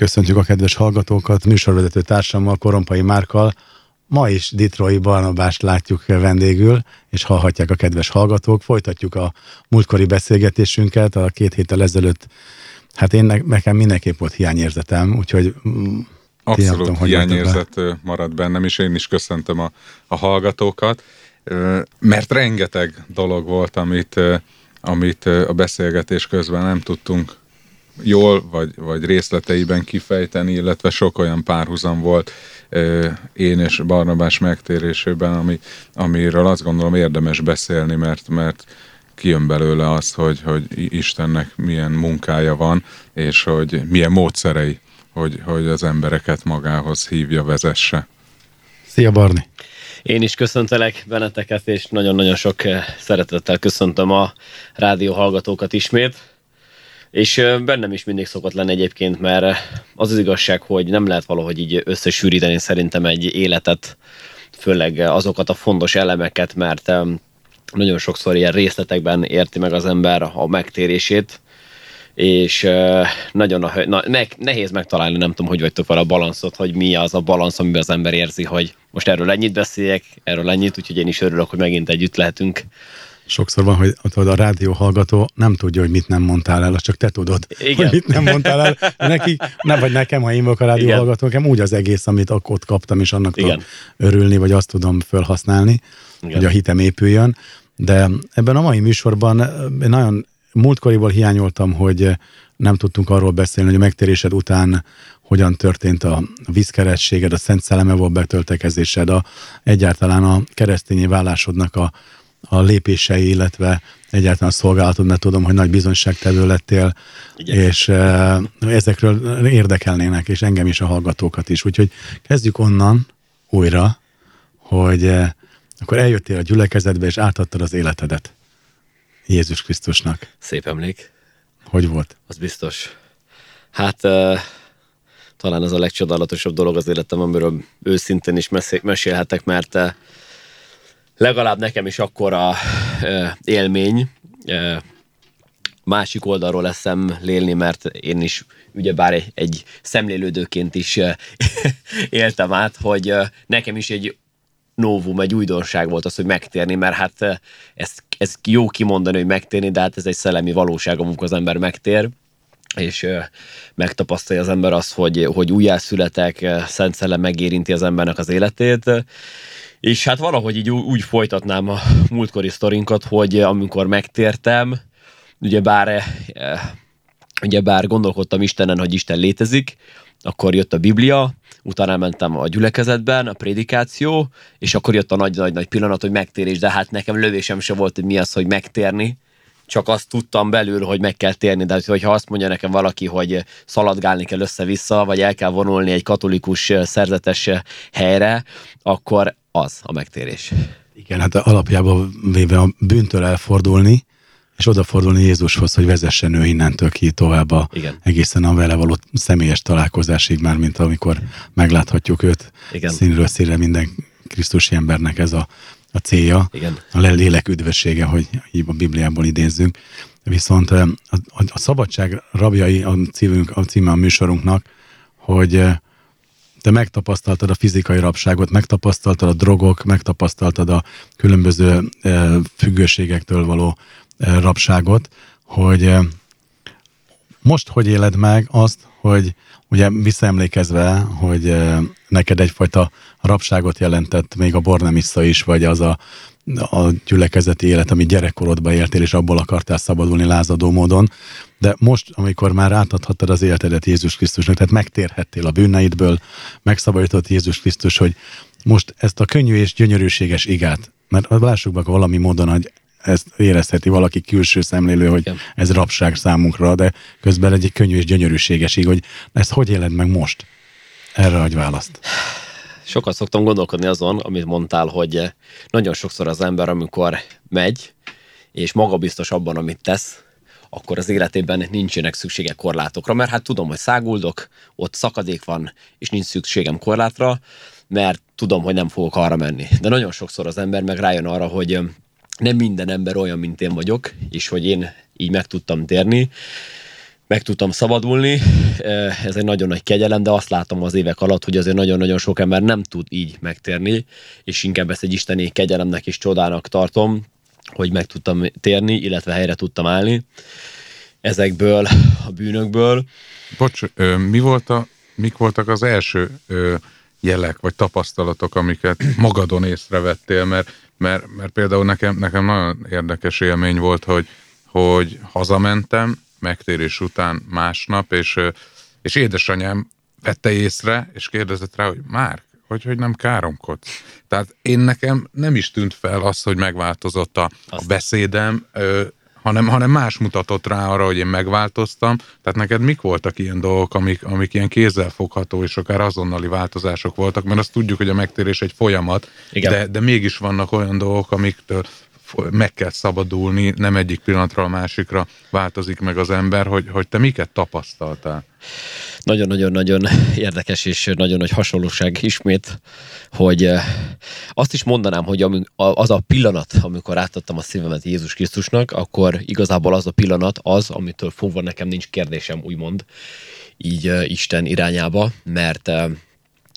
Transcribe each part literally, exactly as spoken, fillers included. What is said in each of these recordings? Köszöntjük a kedves hallgatókat, műsorvezető társammal, Korompai Márkkal. Ma is Ditrói Barnabást látjuk vendégül, és hallhatják a kedves hallgatók. Folytatjuk a múltkori beszélgetésünket, a két héttel ezelőtt. Hát én nekem mindenképp volt hiányérzetem, úgyhogy... Abszolút tudom, hiányérzet be. Maradt bennem, és én is köszöntöm a, a hallgatókat, mert rengeteg dolog volt, amit, amit a beszélgetés közben nem tudtunk jól, vagy, vagy részleteiben kifejteni, illetve sok olyan párhuzam volt euh, én és Barnabás megtérésében, ami, amiről azt gondolom érdemes beszélni, mert, mert kijön belőle az, hogy, hogy Istennek milyen munkája van, és hogy milyen módszerei, hogy, hogy az embereket magához hívja, vezesse. Szia, Barni! Én is köszöntelek benneteket, és nagyon-nagyon sok szeretettel köszöntöm a rádió hallgatókat ismét. És bennem is mindig szokott lenni egyébként, mert az az igazság, hogy nem lehet valahogy így összesűríteni szerintem egy életet, főleg azokat a fontos elemeket, mert nagyon sokszor ilyen részletekben érti meg az ember a megtérését, és nagyon na, nehéz megtalálni, nem tudom, hogy vagytok vele a balanszot, hogy mi az a balansz, amiben az ember érzi, hogy most erről ennyit beszéljek, erről ennyit, úgyhogy én is örülök, hogy megint együtt lehetünk. Sokszor van, hogy a rádió hallgató nem tudja, hogy mit nem mondtál el, azt csak te tudod, igen, hogy mit nem mondtál el. Neki, nem vagy nekem, ha én vagyok a rádió igen. hallgató, nekem úgy az egész, amit akkor ott kaptam, és annak igen. tudom örülni, vagy azt tudom felhasználni, igen. hogy a hitem épüljön. De ebben a mai műsorban nagyon múltkoriból hiányoltam, hogy nem tudtunk arról beszélni, hogy a megtérésed után hogyan történt a vízkeresztséged, a Szent Szellemevel betöltekezésed, a, egyáltalán a keresztényi válásodnak a a lépései, illetve egyáltalán a szolgálatod, mert tudom, hogy nagy bizonyságtevő lettél, igen. és e, ezekről érdekelnének, és engem is, a hallgatókat is. Úgyhogy kezdjük onnan újra, hogy e, akkor eljöttél a gyülekezetbe, és átadtad az életedet Jézus Krisztusnak. Szép emlék. Hogy volt? Az biztos. Hát e, talán az a legcsodálatosabb dolog az életem, amiről őszintén is mesélhetek, mert e, legalább nekem is akkora e, élmény e, másik oldalról eszemlélni, mert én is ugyebár egy, egy szemlélődőként is e, éltem át, hogy e, nekem is egy novum, egy újdonság volt az, hogy megtérni, mert hát ez, ez jó kimondani, hogy megtérni, de hát ez egy szellemi valóság, amikor az ember megtér, és e, megtapasztalja az ember azt, hogy, hogy újjászületek, e, Szent Szellem megérinti az embernek az életét. És hát valahogy így úgy folytatnám a múltkori sztorinkat, hogy amikor megtértem, ugyebár, ugyebár gondolkodtam Istenen, hogy Isten létezik, akkor jött a Biblia, utána mentem a gyülekezetben, a prédikáció, és akkor jött a nagy-nagy-nagy pillanat, hogy megtérés, de hát nekem lövésem se volt, hogy mi az, hogy megtérni. Csak azt tudtam belül, hogy meg kell térni, de hogyha azt mondja nekem valaki, hogy szaladgálni kell össze-vissza, vagy el kell vonulni egy katolikus szerzetes helyre, akkor az a megtérés. Igen, hát alapjában véve a bűntől elfordulni, és odafordulni Jézushoz, hogy vezessen ő innentől ki tovább a, egészen a vele való személyes találkozásig, már mint amikor megláthatjuk őt, igen. színről színre minden krisztusi embernek ez a a célja, igen. a lélek üdvössége, hogy így a Bibliából idézzünk. Viszont a, a, a szabadság rabjai a, cívünk, a címe a műsorunknak, hogy te megtapasztaltad a fizikai rabságot, megtapasztaltad a drogok, megtapasztaltad a különböző e, függőségektől való e, rabságot, hogy e, most hogy éled meg azt, hogy ugye visszaemlékezve, hogy e, neked egyfajta rabságot jelentett még a bornemissza is, vagy az a, a gyülekezeti élet, amit gyerekkorodban éltél, és abból akartál szabadulni lázadó módon. De most, amikor már átadhattad az életedet Jézus Krisztusnak, tehát megtérhettél a bűneidből, megszabadított Jézus Krisztus, hogy most ezt a könnyű és gyönyörűséges igát, mert lássuk meg valami módon, hogy ezt érezheti valaki külső szemlélő, hogy ez rabság számunkra, de közben egy könnyű és gyönyörűséges ig, hogy ezt hogy éled meg most? Erre adj választ. Sokat szoktam gondolkodni azon, amit mondtál, hogy nagyon sokszor az ember, amikor megy, és magabiztos abban, amit tesz, akkor az életében nincsenek szüksége korlátokra, mert hát tudom, hogy száguldok, ott szakadék van, és nincs szükségem korlátra, mert tudom, hogy nem fogok arra menni. De nagyon sokszor az ember meg rájön arra, hogy nem minden ember olyan, mint én vagyok, és hogy én így meg tudtam térni, meg tudtam szabadulni. Ez egy nagyon nagy kegyelem, de azt látom az évek alatt, hogy azért nagyon-nagyon sok ember nem tud így megtérni, és inkább ezt egy isteni kegyelemnek és csodának tartom, hogy meg tudtam térni, illetve helyre tudtam állni ezekből a bűnökből. Bocs, mi volt a, mik voltak az első jelek vagy tapasztalatok, amiket magadon észrevettél, mert, mert, mert például nekem, nekem nagyon érdekes élmény volt, hogy, hogy hazamentem megtérés után másnap, és, és édesanyám vette észre, és kérdezett rá, hogy Márk, hogy, hogy nem káromkodsz. Tehát én nekem nem is tűnt fel az, hogy megváltozott a, a beszédem, ö, hanem, hanem más mutatott rá arra, hogy én megváltoztam. Tehát neked mik voltak ilyen dolgok, amik, amik ilyen kézzelfogható, és akár azonnali változások voltak, mert azt tudjuk, hogy a megtérés egy folyamat, de, de mégis vannak olyan dolgok, amiktől meg kell szabadulni, nem egyik pillanatra a másikra változik meg az ember, hogy, hogy te miket tapasztaltál? Nagyon-nagyon-nagyon érdekes és nagyon nagy hasonlóság ismét, hogy azt is mondanám, hogy az a pillanat, amikor átadtam a szívemet Jézus Krisztusnak, akkor igazából az a pillanat az, amitől fogva nekem nincs kérdésem, úgymond, így Isten irányába, mert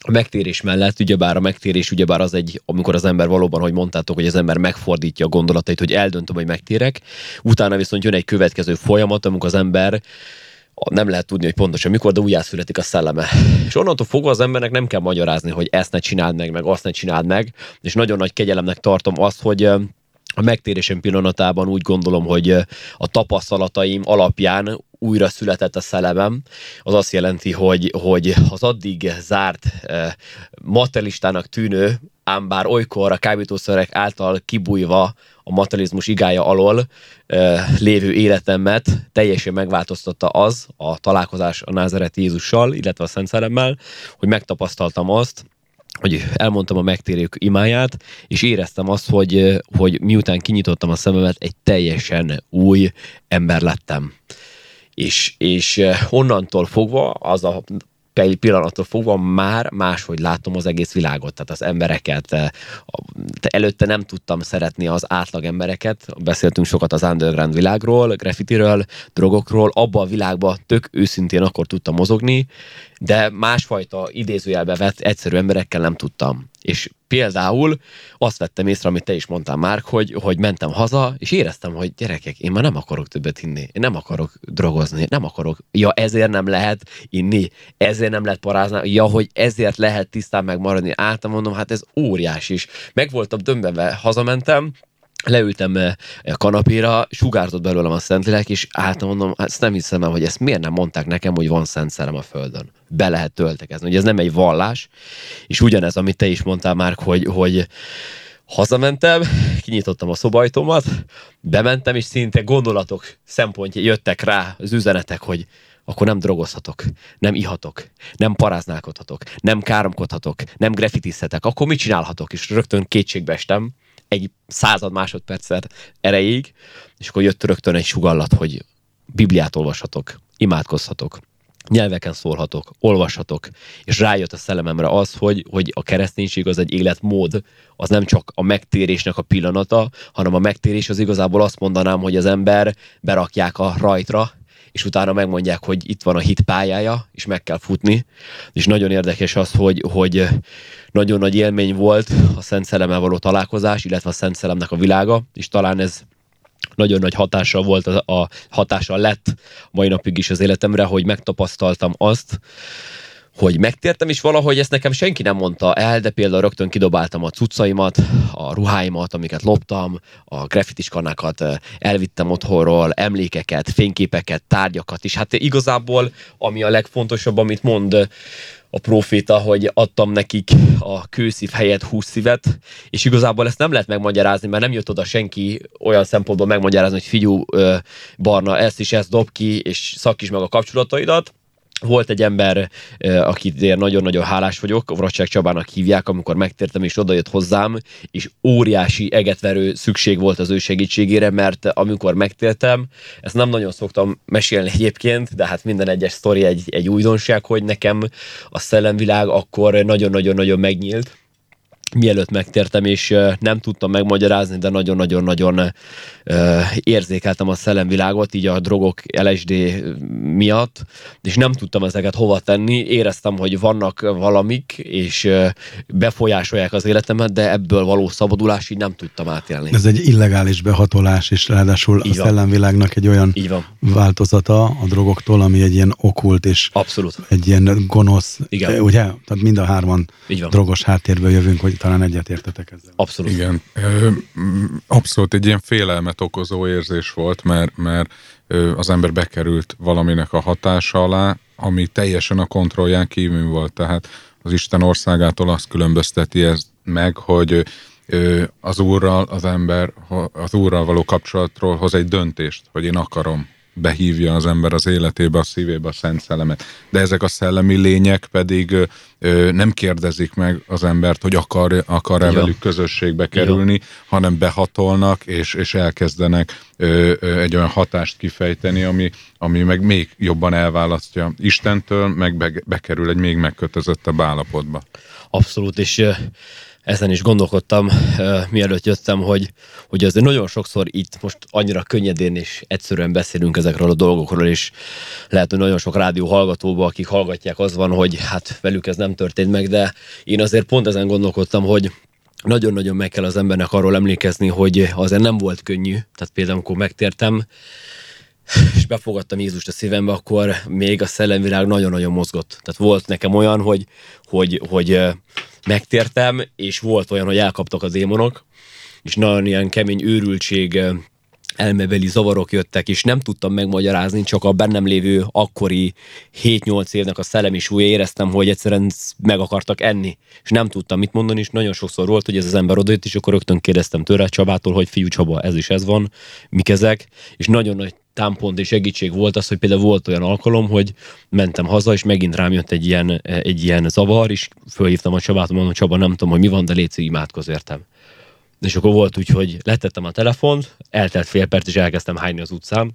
a megtérés mellett, ugyebár a megtérés, ugyebár az egy, amikor az ember valóban, hogy mondtátok, hogy az ember megfordítja a gondolatait, hogy eldöntöm, hogy megtérek, utána viszont jön egy következő folyamat, amikor az ember nem lehet tudni, hogy pontosan mikor, de újjá születik a szelleme. És onnantól fogva az embernek nem kell magyarázni, hogy ezt ne csináld meg, meg azt ne csináld meg, és nagyon nagy kegyelemnek tartom azt, hogy a megtérésem pillanatában úgy gondolom, hogy a tapasztalataim alapján újra született a szellemem. Az azt jelenti, hogy, hogy az addig zárt, materialistának tűnő, ám bár olykor a kábítószerek által kibújva a materializmus igája alól e, lévő életemet teljesen megváltoztatta az a találkozás a Názáret Jézussal, illetve a Szent Szellemmel, hogy megtapasztaltam azt, hogy elmondtam a megtérők imáját, és éreztem azt, hogy, hogy miután kinyitottam a szememet, egy teljesen új ember lettem. És, és onnantól fogva, az a pillanattól fogva már máshogy látom az egész világot, tehát az embereket. Előtte nem tudtam szeretni az átlag embereket, beszéltünk sokat az underground világról, graffitiről, drogokról, abba a világba tök őszintén akkor tudtam mozogni, de másfajta idézőjelbe vett egyszerű emberekkel nem tudtam. És például azt vettem észre, amit te is mondtál, Márk, hogy, hogy mentem haza, és éreztem, hogy gyerekek, én már nem akarok többet inni, én nem akarok drogozni, nem akarok, ja ezért nem lehet inni, ezért nem lehet parázni, ja hogy ezért lehet tisztán megmaradni, által mondom, hát ez óriás is. Meg voltam döbbenve, hazamentem, leültem a kanapéra, sugárzott belőlem a Szentlélek, és álltam, mondom, ezt nem hiszem el, hogy ezt miért nem mondták nekem, hogy van szent szellem a földön. Be lehet töltekezni, hogy ez nem egy vallás, és ugyanez, amit te is mondtál már, hogy, hogy hazamentem, kinyitottam a szobajtomat, bementem, és szinte gondolatok szempontjából jöttek rá az üzenetek, hogy akkor nem drogozhatok, nem ihatok, nem paráználkodhatok, nem káromkodhatok, nem graffitizhetek, akkor mit csinálhatok? És rögtön kétségbe estem, egy század másodpercet erejéig, és akkor jött rögtön egy sugallat, hogy Bibliát olvashatok, imádkozhatok, nyelveken szólhatok, olvashatok, és rájött a szellememre az, hogy, hogy a kereszténység az egy életmód, az nem csak a megtérésnek a pillanata, hanem a megtérés az igazából azt mondanám, hogy az ember berakják a rajtra, és utána megmondják, hogy itt van a hit pályája, és meg kell futni. És nagyon érdekes az, hogy, hogy nagyon nagy élmény volt a Szent Szellemmel való találkozás, illetve a Szent Szellemnek a világa, és talán ez nagyon nagy hatása volt, a, a hatása lett mai napig is az életemre, hogy megtapasztaltam azt, hogy megtértem, és valahogy ezt nekem senki nem mondta el, de például rögtön kidobáltam a cuccaimat, a ruháimat, amiket loptam, a graffitis kannákat elvittem otthonról, emlékeket, fényképeket, tárgyakat, és hát igazából, ami a legfontosabb, amit mond a proféta, hogy adtam nekik a kőszív helyett húsz szívet, és igazából ezt nem lehet megmagyarázni, mert nem jött oda senki olyan szempontból megmagyarázni, hogy figyú, Barna, ezt is ezt dob ki, és szakíts meg a kapcsolataidat. Volt egy ember, akit nagyon-nagyon hálás vagyok, Vradság Csabának hívják, amikor megtértem, és odajött hozzám, és óriási egetverő szükség volt az ő segítségére, mert amikor megtértem, ezt nem nagyon szoktam mesélni egyébként, de hát minden egyes sztori egy, egy újdonság, hogy nekem a szellemvilág akkor nagyon-nagyon-nagyon megnyílt, mielőtt megtértem, és nem tudtam megmagyarázni, de nagyon-nagyon-nagyon érzékeltem a szellemvilágot, így a drogok, el es dé miatt, és nem tudtam ezeket hova tenni, éreztem, hogy vannak valamik, és befolyásolják az életemet, de ebből való szabadulás így nem tudtam átélni. Ez egy illegális behatolás, és ráadásul így a szellemvilágnak egy olyan változata a drogoktól, ami egy ilyen okkult, és abszolút egy ilyen gonosz, igen, ugye? Tehát mind a hárman drogos háttérből jövünk, hogy talán egyet értetek ezzel. Abszolút. Igen. Abszolút egy ilyen félelmet okozó érzés volt, mert, mert az ember bekerült valaminek a hatása alá, ami teljesen a kontrollján kívül volt. Tehát az Isten országától azt különbözteti ez meg, hogy az Úrral az ember az Úrral való kapcsolatról hoz egy döntést, hogy én akarom. Behívja az ember az életébe, a szívébe a Szent Szellemet. De ezek a szellemi lények pedig ö, nem kérdezik meg az embert, hogy akar, akar-e ja. velük közösségbe kerülni, ja. hanem behatolnak, és, és elkezdenek ö, ö, egy olyan hatást kifejteni, ami, ami meg még jobban elválasztja Istentől, meg be, bekerül egy még megkötözöttebb állapotba. Abszolút, és ö, ezen is gondolkodtam, ö, mielőtt jöttem, hogy, hogy azért nagyon sokszor itt most annyira könnyedén és egyszerűen beszélünk ezekről a dolgokról, és lehet, hogy nagyon sok rádió hallgatóban, akik hallgatják, az van, hogy hát velük ez nem történt meg, de én azért pont ezen gondolkodtam, hogy nagyon-nagyon meg kell az embernek arról emlékezni, hogy azért nem volt könnyű, tehát például amikor megtértem, és befogadtam Jézust a szívembe, akkor még a szellemvilág nagyon-nagyon mozgott. Tehát volt nekem olyan, hogy, hogy, hogy megtértem, és volt olyan, hogy elkaptak a démonok, és nagyon ilyen kemény őrültség, elmebeli zavarok jöttek, és nem tudtam megmagyarázni, csak a bennem lévő akkori hét-nyolc évnek a szellemi súlya éreztem, hogy egyszerűen meg akartak enni, és nem tudtam mit mondani, és nagyon sokszor volt, hogy ez az ember odajött, és akkor rögtön kérdeztem tőle, Csabától, hogy fiú Csaba, ez is ez van, mik ezek, és nagyon nagy támpont és segítség volt az, hogy például volt olyan alkalom, hogy mentem haza, és megint rám jött egy ilyen, egy ilyen zavar, és fölhívtam a Csabát, mondom, Csaba, nem tudom, hogy mi van, de léci, imádkozz értem. És akkor volt úgy, hogy letettem a telefont, eltelt fél perc, és elkezdtem hányni az utcán,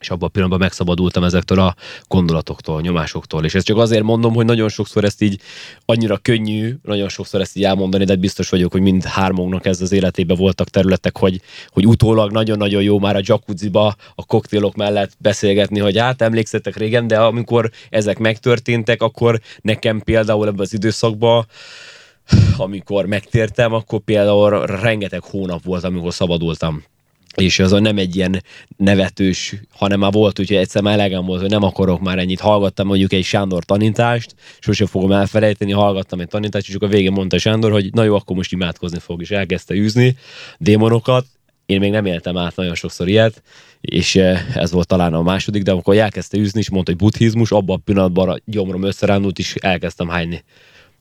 és abban a pillanatban megszabadultam ezektől a gondolatoktól, nyomásoktól. És ezt csak azért mondom, hogy nagyon sokszor ezt így annyira könnyű, nagyon sokszor ezt így elmondani, de biztos vagyok, hogy mind hármunknak ez az életében voltak területek, hogy, hogy utólag nagyon-nagyon jó már a jacuzziba a koktélok mellett beszélgetni, hogy hát emlékszettek régen, de amikor ezek megtörténtek, akkor nekem például ebben az időszakban, amikor megtértem, akkor például rengeteg hónap volt, amikor szabadultam. És az nem egy ilyen nevetős, hanem már volt, úgyhogy egyszer már elegem volt, hogy nem akarok már ennyit. Hallgattam mondjuk egy Sándor tanítást, sose fogom elfelejteni, hallgattam egy tanítást, és akkor a végén mondta Sándor, hogy na jó, akkor most imádkozni fog, és elkezdte űzni démonokat. Én még nem éltem át nagyon sokszor ilyet, és ez volt talán a második, de amikor elkezdte űzni, és mondta, hogy buddhizmus, abban a pillanatban a gyomrom összerándult, és elkezdtem hányni.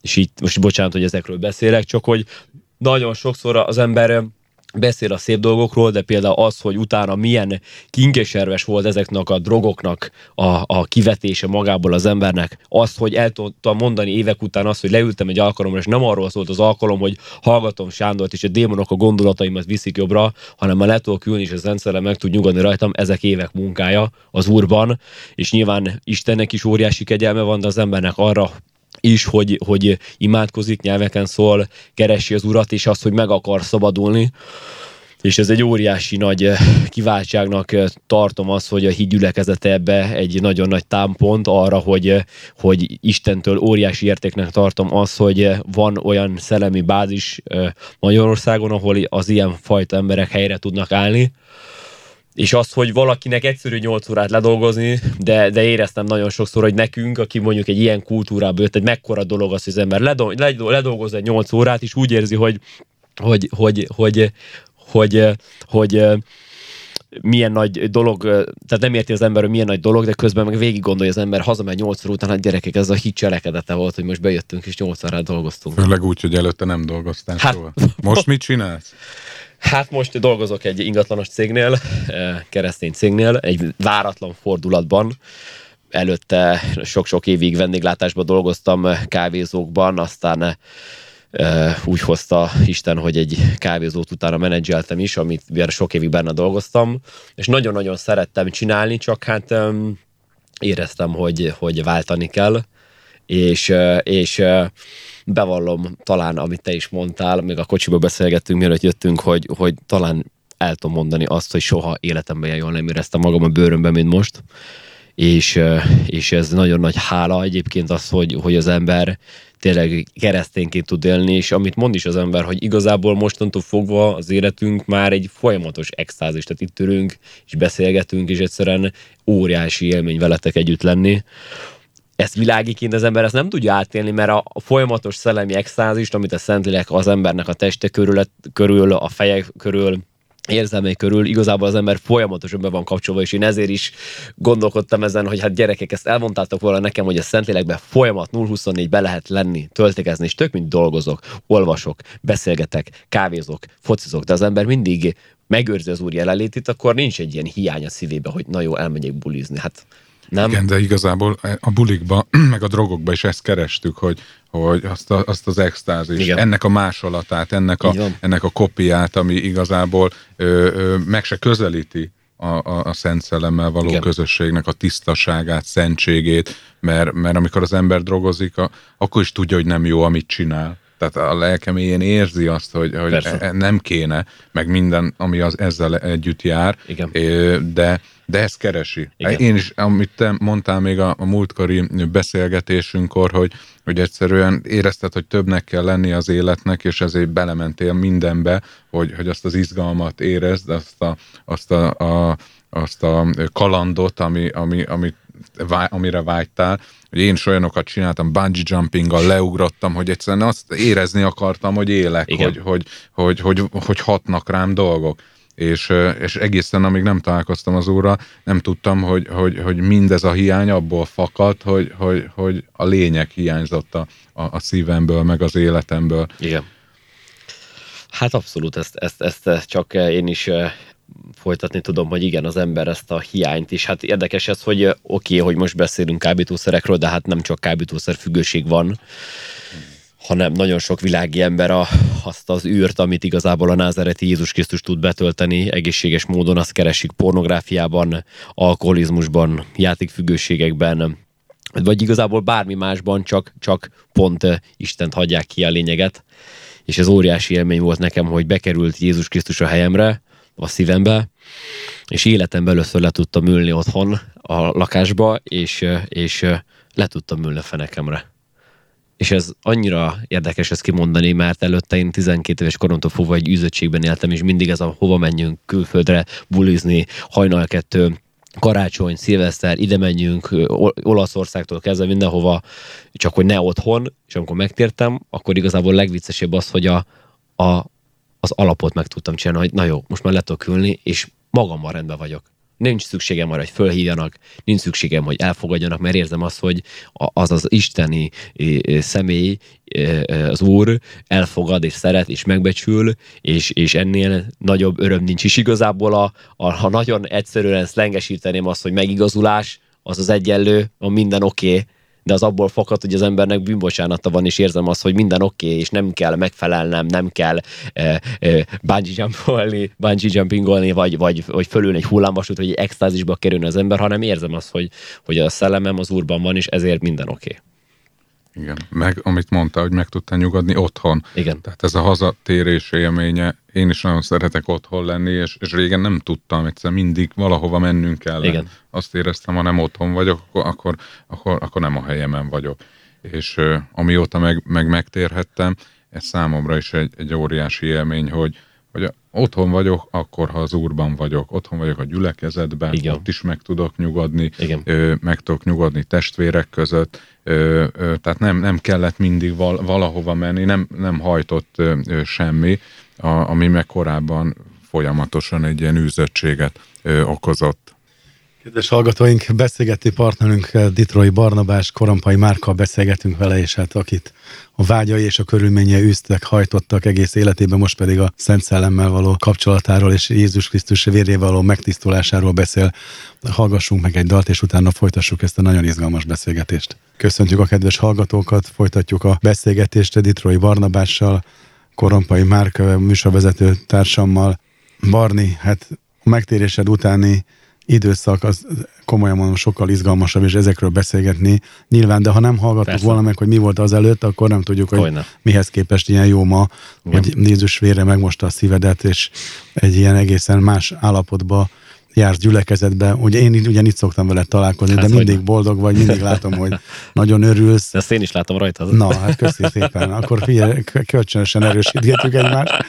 És így, most bocsánat, hogy ezekről beszélek, csak hogy nagyon sokszor az ember beszél a szép dolgokról, de például az, hogy utána milyen kinkeserves volt ezeknek a drogoknak a, a kivetése magából az embernek. Azt, hogy el tudtam mondani évek után azt, hogy leültem egy alkalomra, és nem arról szólt az alkalom, hogy hallgatom Sándort, és a démonok a gondolataimat viszik jobbra, hanem már le tudok ülni, és az rendszerem meg tud nyugodni rajtam, ezek évek munkája az Úrban, és nyilván Istennek is óriási kegyelme van, de az embernek arra is, hogy, hogy imádkozik, nyelveken szól, keresi az Urat, és azt, hogy meg akar szabadulni. És ez egy óriási nagy kiváltságnak tartom azt, hogy a híd gyülekezete ebbe egy nagyon nagy támpont arra, hogy, hogy Istentől óriási értéknek tartom azt, hogy van olyan szellemi bázis Magyarországon, ahol az ilyen fajta emberek helyre tudnak állni. És az, hogy valakinek egyszerű nyolc órát ledolgozni, de, de éreztem nagyon sokszor, hogy nekünk, aki mondjuk egy ilyen kultúrából jött, egy mekkora dolog az, hogy az ember ledol, ledol, ledolgozza egy nyolc órát, és úgy érzi, hogy hogy, hogy, hogy, hogy, hogy, hogy milyen nagy dolog, tehát nem érti az ember, hogy milyen nagy dolog, de közben meg végig gondolja az ember, hazamegy nyolc óra után, hát gyerekek, ez a hit cselekedete volt, hogy most bejöttünk és nyolc órát dolgoztunk. Főleg úgy, hogy előtte nem dolgoztál hát, soha. Most mit csinálsz? Hát most dolgozok egy ingatlanos cégnél, keresztény cégnél, egy váratlan fordulatban. Előtte sok-sok évig vendéglátásban dolgoztam, kávézókban, aztán úgy hozta Isten, hogy egy kávézót utána menedzseltem is, amit sok évig benne dolgoztam, és nagyon-nagyon szerettem csinálni, csak hát éreztem, hogy, hogy váltani kell, és, és bevallom talán, amit te is mondtál, még a kocsiba beszélgettünk, mielőtt jöttünk, hogy, hogy talán el tudom mondani azt, hogy soha életemben jól nem éreztem magam a bőrömben, mint most. És, és ez nagyon nagy hála egyébként az, hogy, hogy az ember tényleg keresztényként tud élni, és amit mond is az ember, hogy igazából mostantól fogva az életünk már egy folyamatos extázis, tehát itt ülünk, és beszélgetünk, és egyszerűen óriási élmény veletek együtt lenni. Ezt világiként az ember ezt nem tudja átélni, mert a folyamatos szellemi extázist, amit a Szentlélek az embernek a teste körül, körül a feje körül, érzelmei körül, igazából az ember folyamatosan be van kapcsolva, és én ezért is gondolkodtam ezen, hogy hát gyerekek, ezt elmondtátok volna nekem, hogy a Szentlélekben folyamat nulla huszonnégy be lehet lenni, töltekezni, és tök mint dolgozok, olvasok, beszélgetek, kávézok, focizok, de az ember mindig megőrzi az Úr jelenlétét, akkor nincs egy ilyen hiány a szívébe, hogy na jó, elmegyek bulizni, hát nem? Igen, de igazából a bulikba, meg a drogokba is ezt kerestük, hogy, hogy azt, a, azt az extázis, ennek a másolatát, ennek a, ennek a kopiát, ami igazából ö, ö, meg se közelíti a, a, a Szent Szellemmel való igen. közösségnek a tisztaságát, szentségét, mert, mert amikor az ember drogozik, a, akkor is tudja, hogy nem jó, amit csinál. Tehát a lelke mélyén érzi azt, hogy, hogy nem kéne, meg minden, ami az ezzel együtt jár, de, de ezt keresi. Igen. Én is, amit te mondtál még a, a múltkori beszélgetésünkkor, hogy, hogy egyszerűen érezted, hogy többnek kell lenni az életnek, és ezért belementél mindenbe, hogy, hogy azt az izgalmat érezd, azt a, azt a, a, azt a kalandot, ami, ami, amit amire vágytál, hogy én is olyanokat csináltam, bungee jumpinggal leugrottam, hogy egyszerűen azt érezni akartam, hogy élek, hogy, hogy, hogy, hogy, hogy hatnak rám dolgok. És, és egészen amíg nem találkoztam az Úrral, nem tudtam, hogy, hogy, hogy mindez a hiány abból fakad, hogy, hogy, hogy a lényeg hiányzott a, a szívemből, meg az életemből. Igen. Hát abszolút, ezt, ezt, ezt csak én is folytatni tudom, hogy igen, az ember ezt a hiányt is. Hát érdekes ez, hogy oké, okay, hogy most beszélünk kábítószerekről, de hát nem csak kábítószer függőség van, hanem nagyon sok világi ember a, azt az űrt, amit igazából a názáreti Jézus Krisztus tud betölteni egészséges módon, azt keresik pornográfiában, alkoholizmusban, játékfüggőségekben, vagy igazából bármi másban, csak, csak pont Istent hagyják ki a lényeget. És ez óriási élmény volt nekem, hogy bekerült Jézus Krisztus a helyemre, a szívembe, és életemben először le tudtam ülni otthon a lakásba, és, és le tudtam ülni a fenekemre. És ez annyira érdekes ezt kimondani, mert előtte én tizenkét éves koromtól fogva egy üzöttségben éltem, és mindig ez a hova menjünk külföldre bulizni, hajnal kettő, karácsony, szilveszter, ide menjünk, Olaszországtól kezdve mindenhova, csak hogy ne otthon, és amikor megtértem, akkor igazából legviccesebb az, hogy a, a az alapot meg tudtam csinálni, hogy na jó, most már le tudok ülni, és magammal rendben vagyok. Nincs szükségem arra, hogy fölhívjanak, nincs szükségem, hogy elfogadjanak, mert érzem azt, hogy az az isteni személy, az Úr elfogad, és szeret, és megbecsül, és, és ennél nagyobb öröm nincs is igazából. A, a, ha nagyon egyszerűen szlengesíteném azt, hogy megigazulás, az az egyenlő, a minden oké, okay, de az abból fakad, hogy az embernek bűnbocsánata van, és érzem azt, hogy minden oké, okay, és nem kell megfelelnem, nem kell e, e, bungee jumpolni, bungee jumpingolni, vagy, vagy, vagy fölülni egy hullámvasútra, vagy egy extázisba kerülni az ember, hanem érzem azt, hogy, hogy a szellemem az Úrban van, és ezért minden oké. Okay. Igen, meg amit mondta, hogy meg tudtál nyugodni otthon. Igen. Tehát ez a hazatérés élménye, én is nagyon szeretek otthon lenni, és, és régen nem tudtam, egyszer mindig valahova mennünk kell. Igen. Azt éreztem, ha nem otthon vagyok, akkor, akkor, akkor nem a helyemen vagyok. És uh, amióta meg, meg megtérhettem, ez számomra is egy, egy óriási élmény, hogy, hogy otthon vagyok, akkor ha az Úrban vagyok. Otthon vagyok a gyülekezetben, igen. Ott is meg tudok nyugodni, ö, meg tudok nyugodni testvérek között, ö, ö, tehát nem, nem kellett mindig val, valahova menni, nem, nem hajtott ö, ö, semmi, a, ami meg korábban folyamatosan egy ilyen űzöttséget ö, okozott. Kedves hallgatóink, beszélgető partnerünk Ditrói Barnabás, Korompai Márkkal beszélgetünk vele, és hát akit a vágyai és a körülményei üztek, hajtottak egész életében, most pedig a Szent Szellemmel való kapcsolatáról és Jézus Krisztus vérével való megtisztulásáról beszél. Hallgassunk meg egy dalt, és utána folytassuk ezt a nagyon izgalmas beszélgetést. Köszöntjük a kedves hallgatókat, folytatjuk a beszélgetést Ditrói Barnabással, Korompai Márk műsorvezető társammal. Barni, hát a megtérésed utáni időszak, az komolyan mondom, sokkal izgalmasabb, és ezekről beszélgetni nyilván, de ha nem hallgattuk volna meg, hogy mi volt az előtt, akkor nem tudjuk, hogy Olyan. mihez képest ilyen jó ma, Igen. hogy Jézus vére megmosta a szívedet, és egy ilyen egészen más állapotba jársz gyülekezetbe, ugye én ugyan itt szoktam veled találkozni, hát de mindig ne. boldog vagy, mindig látom, hogy nagyon örülsz. Ezt én is látom rajta. Az. Na, hát köszi szépen. Akkor figyelj, kölcsönösen erősítgetjük egymást.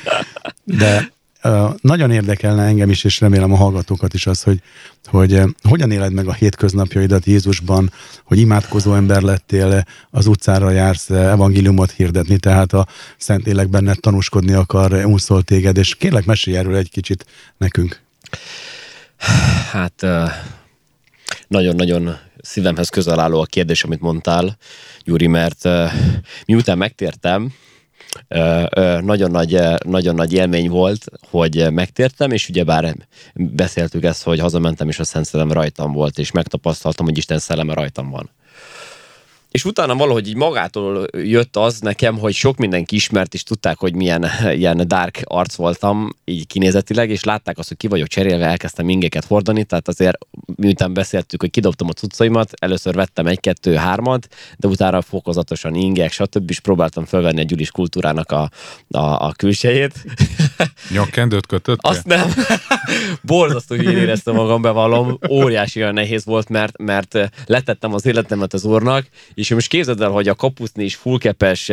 De uh, nagyon érdekelne engem is, és remélem a hallgatókat is az, hogy, hogy uh, hogyan éled meg a hétköznapjaidat Jézusban, hogy imádkozó ember lettél, az utcára jársz evangéliumot hirdetni, tehát a Szentlélek benned tanúskodni akar, úszol téged, és kérlek, mesélj erről egy kicsit nekünk. Hát nagyon-nagyon szívemhez közel álló a kérdés, amit mondtál, Gyuri, mert miután megtértem, nagyon nagy, nagyon nagy élmény volt, hogy megtértem, és ugyebár beszéltük ezt, hogy hazamentem, és a Szent Szellem rajtam volt, és megtapasztaltam, hogy Isten szelleme rajtam van. És utána valahogy így magától jött az nekem, hogy sok mindenki ismert, és tudták, hogy milyen ilyen dark arc voltam, így kinézetileg, és látták azt, hogy ki vagyok cserélve, elkezdtem ingeket hordani, tehát azért miután beszéltük, hogy kidobtam a cuccaimat, először vettem egy-kettő-hármat, de utána fokozatosan ingek, stb. És próbáltam felvenni a gyulis kultúrának a, a, a külsejét. Nyakkendőt kötöttél? Azt nem. Borzasztó, hogy én éreztem magam, bevallom. Óriási olyan nehéz volt, mert, mert letettem az életemet az Úrnak. És most képzeld el, hogy a kaputni is fullkepes,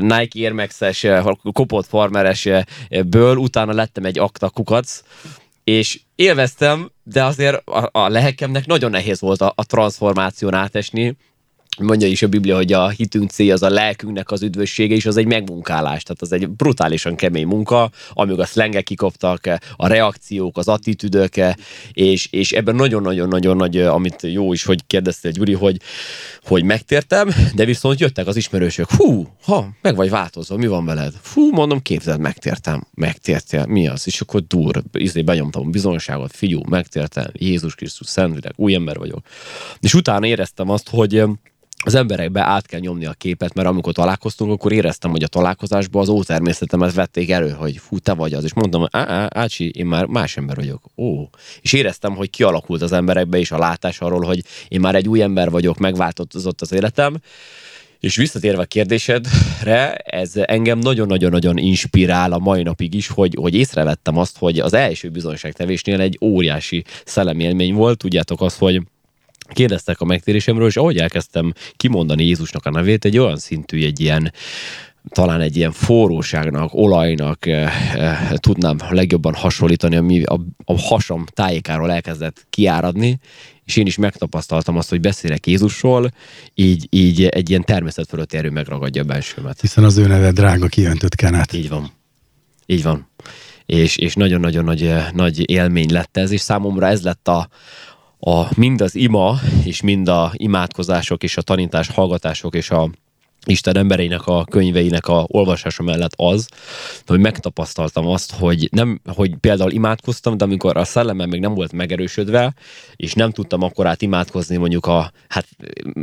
Nike Air Max-es, kopott farmeresből utána lettem egy akta kukac, és élveztem, de azért a, a lelkemnek nagyon nehéz volt a, a transformáción átesni. Mondja is a Biblia, hogy a hitünk célja az a lelkünknek az üdvössége, és az egy megmunkálás, tehát az egy brutálisan kemény munka, amíg a szlengek kikoptak, a reakciók, az attitűdök, és, és ebben nagyon-nagyon-nagyon nagy, amit jó is, hogy kérdeztél, Gyuri, hogy, hogy megtértem, de viszont jöttek az ismerősök, hú, ha, meg vagy változó, mi van veled? Hú, mondom, képzeld, megtértem, megtértél, mi az? És akkor dur, ízé, benyomtam a bizonyságot, figyú, megtértem, Jézus Krisztus, Szentlélek, új ember vagyok. És utána éreztem azt, hogy az emberekbe át kell nyomni a képet, mert amikor találkoztunk, akkor éreztem, hogy a találkozásban az ótermészetemet vették elő, hogy fú, te vagy az. És mondtam, hogy á, ácsi, én már más ember vagyok. Ó. És éreztem, hogy kialakult az emberekbe is a látás arról, hogy én már egy új ember vagyok, megváltozott az életem. És visszatérve a kérdésedre, ez engem nagyon-nagyon-nagyon inspirál a mai napig is, hogy, hogy észrevettem azt, hogy az első bizonyságtevésnél egy óriási szellemélmény volt. Tudjátok azt, hogy kérdeztek a megtérésemről, és ahogy elkezdtem kimondani Jézusnak a nevét, egy olyan szintű, egy ilyen, talán egy ilyen forróságnak, olajnak eh, eh, tudnám legjobban hasonlítani, ami a, a hasam tájékáról elkezdett kiáradni, és én is megtapasztaltam azt, hogy beszélek Jézusról, így, így egy ilyen természet fölötti erő megragadja a bensőmet. Hiszen az ő neve drága kiöntött kenát. Így van. Így van. És, és nagyon-nagyon nagy, nagy élmény lett ez, és számomra ez lett a A, mind az ima, és mind a imádkozások, és a tanítás, hallgatások, és a Isten embereinek a könyveinek a olvasása mellett az, hogy megtapasztaltam azt, hogy, nem, hogy például imádkoztam, de amikor a szellemem még nem volt megerősödve, és nem tudtam akkorát imádkozni, mondjuk a, hát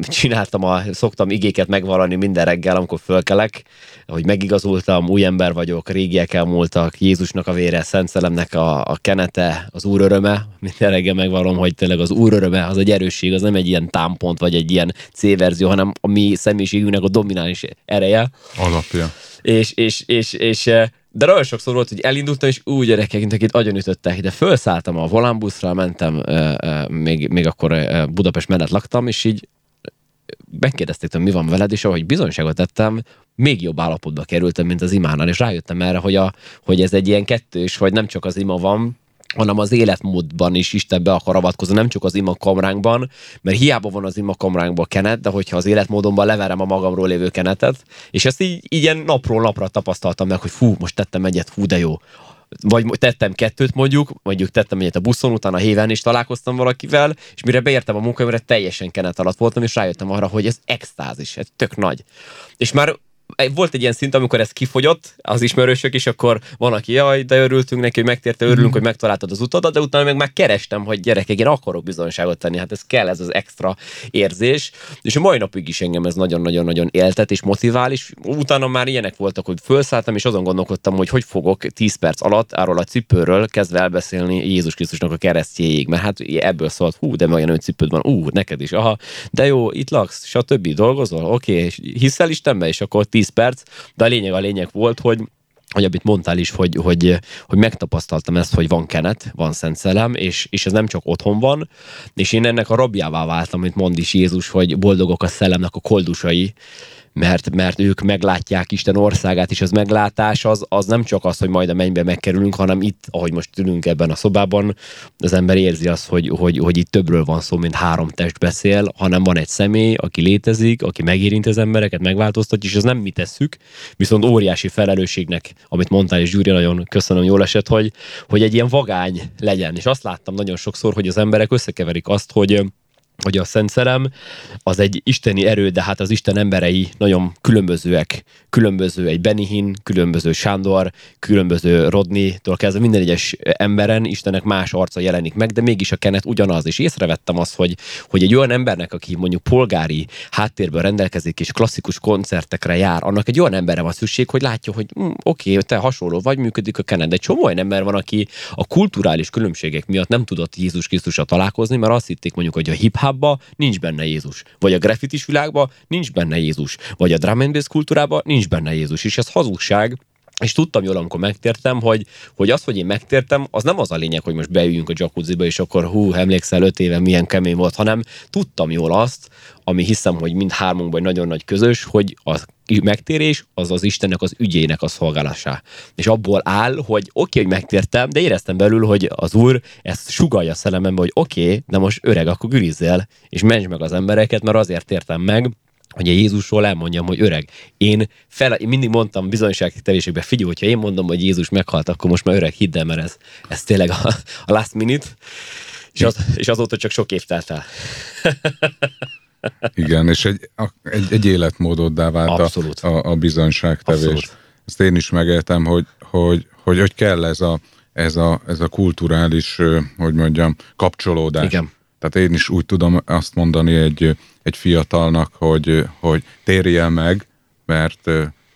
csináltam, a, szoktam igéket megvallani minden reggel, amikor fölkelek, hogy megigazultam, új ember vagyok, régiek elmúltak, Jézusnak a vére, Szent Szellemnek a, a kenete, az Úr öröme, minden reggel megvallom, hogy tényleg az Úr öröme, az egy erősség, az nem egy ilyen támpont, vagy egy ilyen C-verzió, hanem a mi személyiségünknek a dob- dominális ereje. Alapja. És, és, és, és, de nagyon sokszor volt, hogy elindultam, és úgy gyerekek, itt agyonütöttek, de felszálltam a volánbuszra, mentem, még, még akkor Budapest mellett laktam, és így megkérdezték, hogy mi van veled, és ahogy bizonyságot tettem, még jobb állapotba kerültem, mint az imánál, és rájöttem erre, hogy, a, hogy ez egy ilyen kettős, vagy nem csak az ima van, hanem az életmódban is Isten be akar avatkozni, nem csak az ima kamránkban, mert hiába van az ima kamránkban kenet, de hogyha az életmódomban leverem a magamról lévő kenetet, és ezt így ilyen napról napra tapasztaltam meg, hogy fú, most tettem egyet, fú, de jó. Vagy tettem kettőt mondjuk, mondjuk tettem egyet a buszon, utána a héven is találkoztam valakivel, és mire beértem a munkámra, teljesen kenet alatt voltam, és rájöttem arra, hogy ez extázis, ez tök nagy. És már volt egy ilyen szint, amikor ez kifogyott, az ismerősök is, akkor van, aki jaj, de örültünk neki, hogy megtérte, örülünk, hogy megtaláltad az utadat, de utána meg már kerestem, hogy gyerekek, én akarok bizonyságot tenni, hát ez kell, ez az extra érzés, és a mai napig is engem ez nagyon-nagyon-nagyon éltet és motivál, és utána már ilyenek voltak, hogy fölszálltam, és azon gondolkodtam, hogy hogy fogok tíz perc alatt arról a cipőről kezdve elbeszélni Jézus Krisztusnak a keresztjéig, mert hát ebből szólt, hú, de olyan cipőd van, ú, neked is, aha, de jó, itt laksz, stb. Dolgozol, oké, és hiszel Istenbe, és akkor tíz perc, de a lényeg a lényeg volt, hogy hogy amit mondtál is, hogy, hogy, hogy megtapasztaltam ezt, hogy van kenet, van Szent Szellem, és, és ez nem csak otthon van, és én ennek a rabjává váltam, amit mond is Jézus, hogy boldogok a szellemnek a koldusai, mert, mert ők meglátják Isten országát, és az meglátás az, az nem csak az, hogy majd a mennybe megkerülünk, hanem itt, ahogy most ülünk ebben a szobában, az ember érzi azt, hogy, hogy, hogy itt többről van szó, mint három test beszél, hanem van egy személy, aki létezik, aki megérint az embereket, megváltoztatja, és az nem mi tesszük, viszont óriási felelősségnek, amit mondtál, és Gyuri, nagyon köszönöm, jól esett, hogy, hogy egy ilyen vagány legyen. És azt láttam nagyon sokszor, hogy az emberek összekeverik azt, hogy hogy a Szent Szellem az egy isteni erő, de hát az Isten emberei nagyon különbözőek. Különböző egy Benny Hinn, különböző Sándor, különböző Rodney-től kezdve minden egyes emberen Istennek más arca jelenik meg, de mégis a kenet ugyanaz. És észrevettem azt, hogy, hogy egy olyan embernek, aki mondjuk polgári háttérből rendelkezik, és klasszikus koncertekre jár, annak egy olyan emberre van szükség, hogy látja, hogy mm, oké, okay, te hasonló vagy, működik a kenet. De egy csomó olyan ember van, aki a kulturális különbségek miatt nem tudott Jézus Krisztussal találkozni, mert azt hitték mondjuk, hogy a hip-hop nincs benne Jézus. Vagy a graffitis világban nincs benne Jézus. Vagy a drum and bass kultúrában nincs benne Jézus. És ez hazugság. És tudtam jól, amikor megtértem, hogy, hogy az, hogy én megtértem, az nem az a lényeg, hogy most beüljünk a jacuzziba, és akkor hú, emlékszel öt éve milyen kemény volt, hanem tudtam jól azt, ami hiszem, hogy mind hármunkban nagyon nagy közös, hogy a megtérés az az Istennek az ügyének a szolgálása. És abból áll, hogy oké, hogy megtértem, de éreztem belül, hogy az Úr ezt sugallja a szellemembe, hogy oké, de most öreg, akkor gürizzel, és menj meg az embereket, mert azért tértem meg, hogy a Jézusról elmondjam, hogy öreg, én, fel, én mindig mondtam bizonyságtételésében, figyelj, hogyha én mondom, hogy Jézus meghalt, akkor most már öreg, hidd el, mert ez, ez tényleg a, a last minute, és, az, és azóta csak sok év telt el. Igen, és egy, egy, egy életmódoddá vált a, a, a bizonyságtevés. Abszolút. Ezt én is megértem, hogy hogy, hogy, hogy kell ez a, ez, a, ez a kulturális, hogy mondjam, kapcsolódás. Igen. Tehát én is úgy tudom azt mondani egy, egy fiatalnak, hogy, hogy térjél meg, mert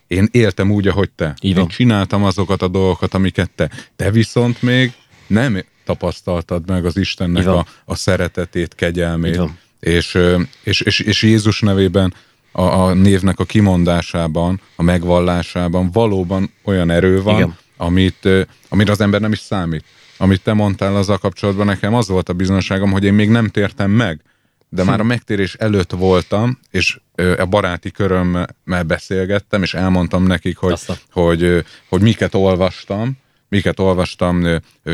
én éltem úgy, ahogy te. Én csináltam azokat a dolgokat, amiket te. Te viszont még nem tapasztaltad meg az Istennek a, a szeretetét, kegyelmét. És, és, és, és Jézus nevében a, a névnek a kimondásában, a megvallásában valóban olyan erő van, amit, amire az ember nem is számít. Amit te mondtál azzal kapcsolatban, nekem az volt a bizonyságom, hogy én még nem tértem meg, de már a megtérés előtt voltam, és a baráti körömmel beszélgettem, és elmondtam nekik, hogy, hogy, hogy miket olvastam, miket olvastam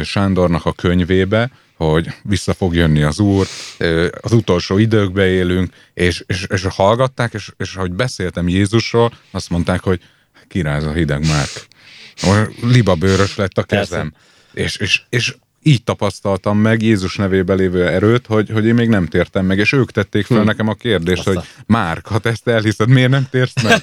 Sándornak a könyvébe, hogy vissza fog jönni az Úr, az utolsó időkbe élünk, és, és, és hallgatták, és, és ahogy beszéltem Jézusról, azt mondták, hogy kiráz a hideg már. Libabőrös lett a kezem. És, és, és így tapasztaltam meg Jézus nevében lévő erőt, hogy, hogy én még nem tértem meg, és ők tették fel hmm. nekem a kérdést, Aztán. hogy Márk, ha te ezt elhiszed, miért nem térsz meg?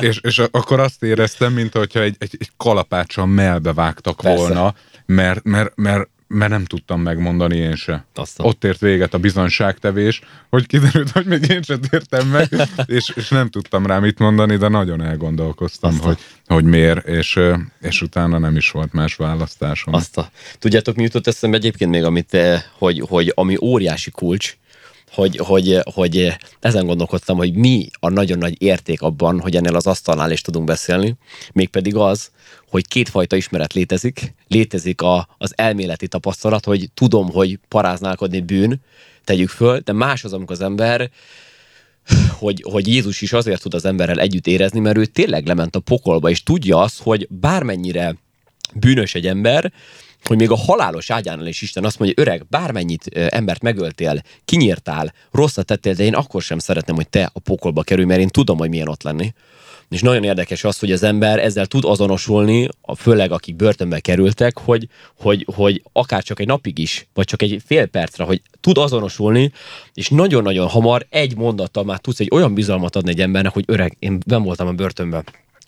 és, és akkor azt éreztem, mint hogyha egy, egy, egy kalapáccsal mellbe vágtak Persze. volna, mert, mert, mert, mert nem tudtam megmondani én se. Aztán. Ott ért véget a bizonyságtevés, hogy kiderült, hogy még én se tértem meg, és, és nem tudtam rá mit mondani, de nagyon elgondolkoztam, Aztán. hogy hogy miért, és, és utána nem is volt más választásom. Azt a... Tudjátok, mi jutott eszembe egyébként még, amit, hogy, hogy ami óriási kulcs, hogy, hogy, hogy ezen gondolkodtam, hogy mi a nagyon nagy érték abban, hogy ennél az asztalnál is tudunk beszélni, mégpedig az, hogy kétfajta ismeret létezik. Létezik a, az elméleti tapasztalat, hogy tudom, hogy paráználkodni bűn, tegyük föl, de más az, amikor az ember Hogy, hogy Jézus is azért tud az emberrel együtt érezni, mert ő tényleg lement a pokolba, és tudja azt, hogy bármennyire bűnös egy ember, hogy még a halálos ágyánál is Isten azt mondja, öreg, bármennyit embert megöltél, kinyírtál, rosszat tettél, de én akkor sem szeretném, hogy te a pokolba kerülj, mert én tudom, hogy milyen ott lenni. És nagyon érdekes az, hogy az ember ezzel tud azonosulni, főleg akik börtönbe kerültek, hogy, hogy, hogy akár csak egy napig is, vagy csak egy fél percre, hogy tud azonosulni, és nagyon-nagyon hamar egy mondattal már tudsz egy olyan bizalmat adni egy embernek, hogy öreg, én benn voltam a börtönben,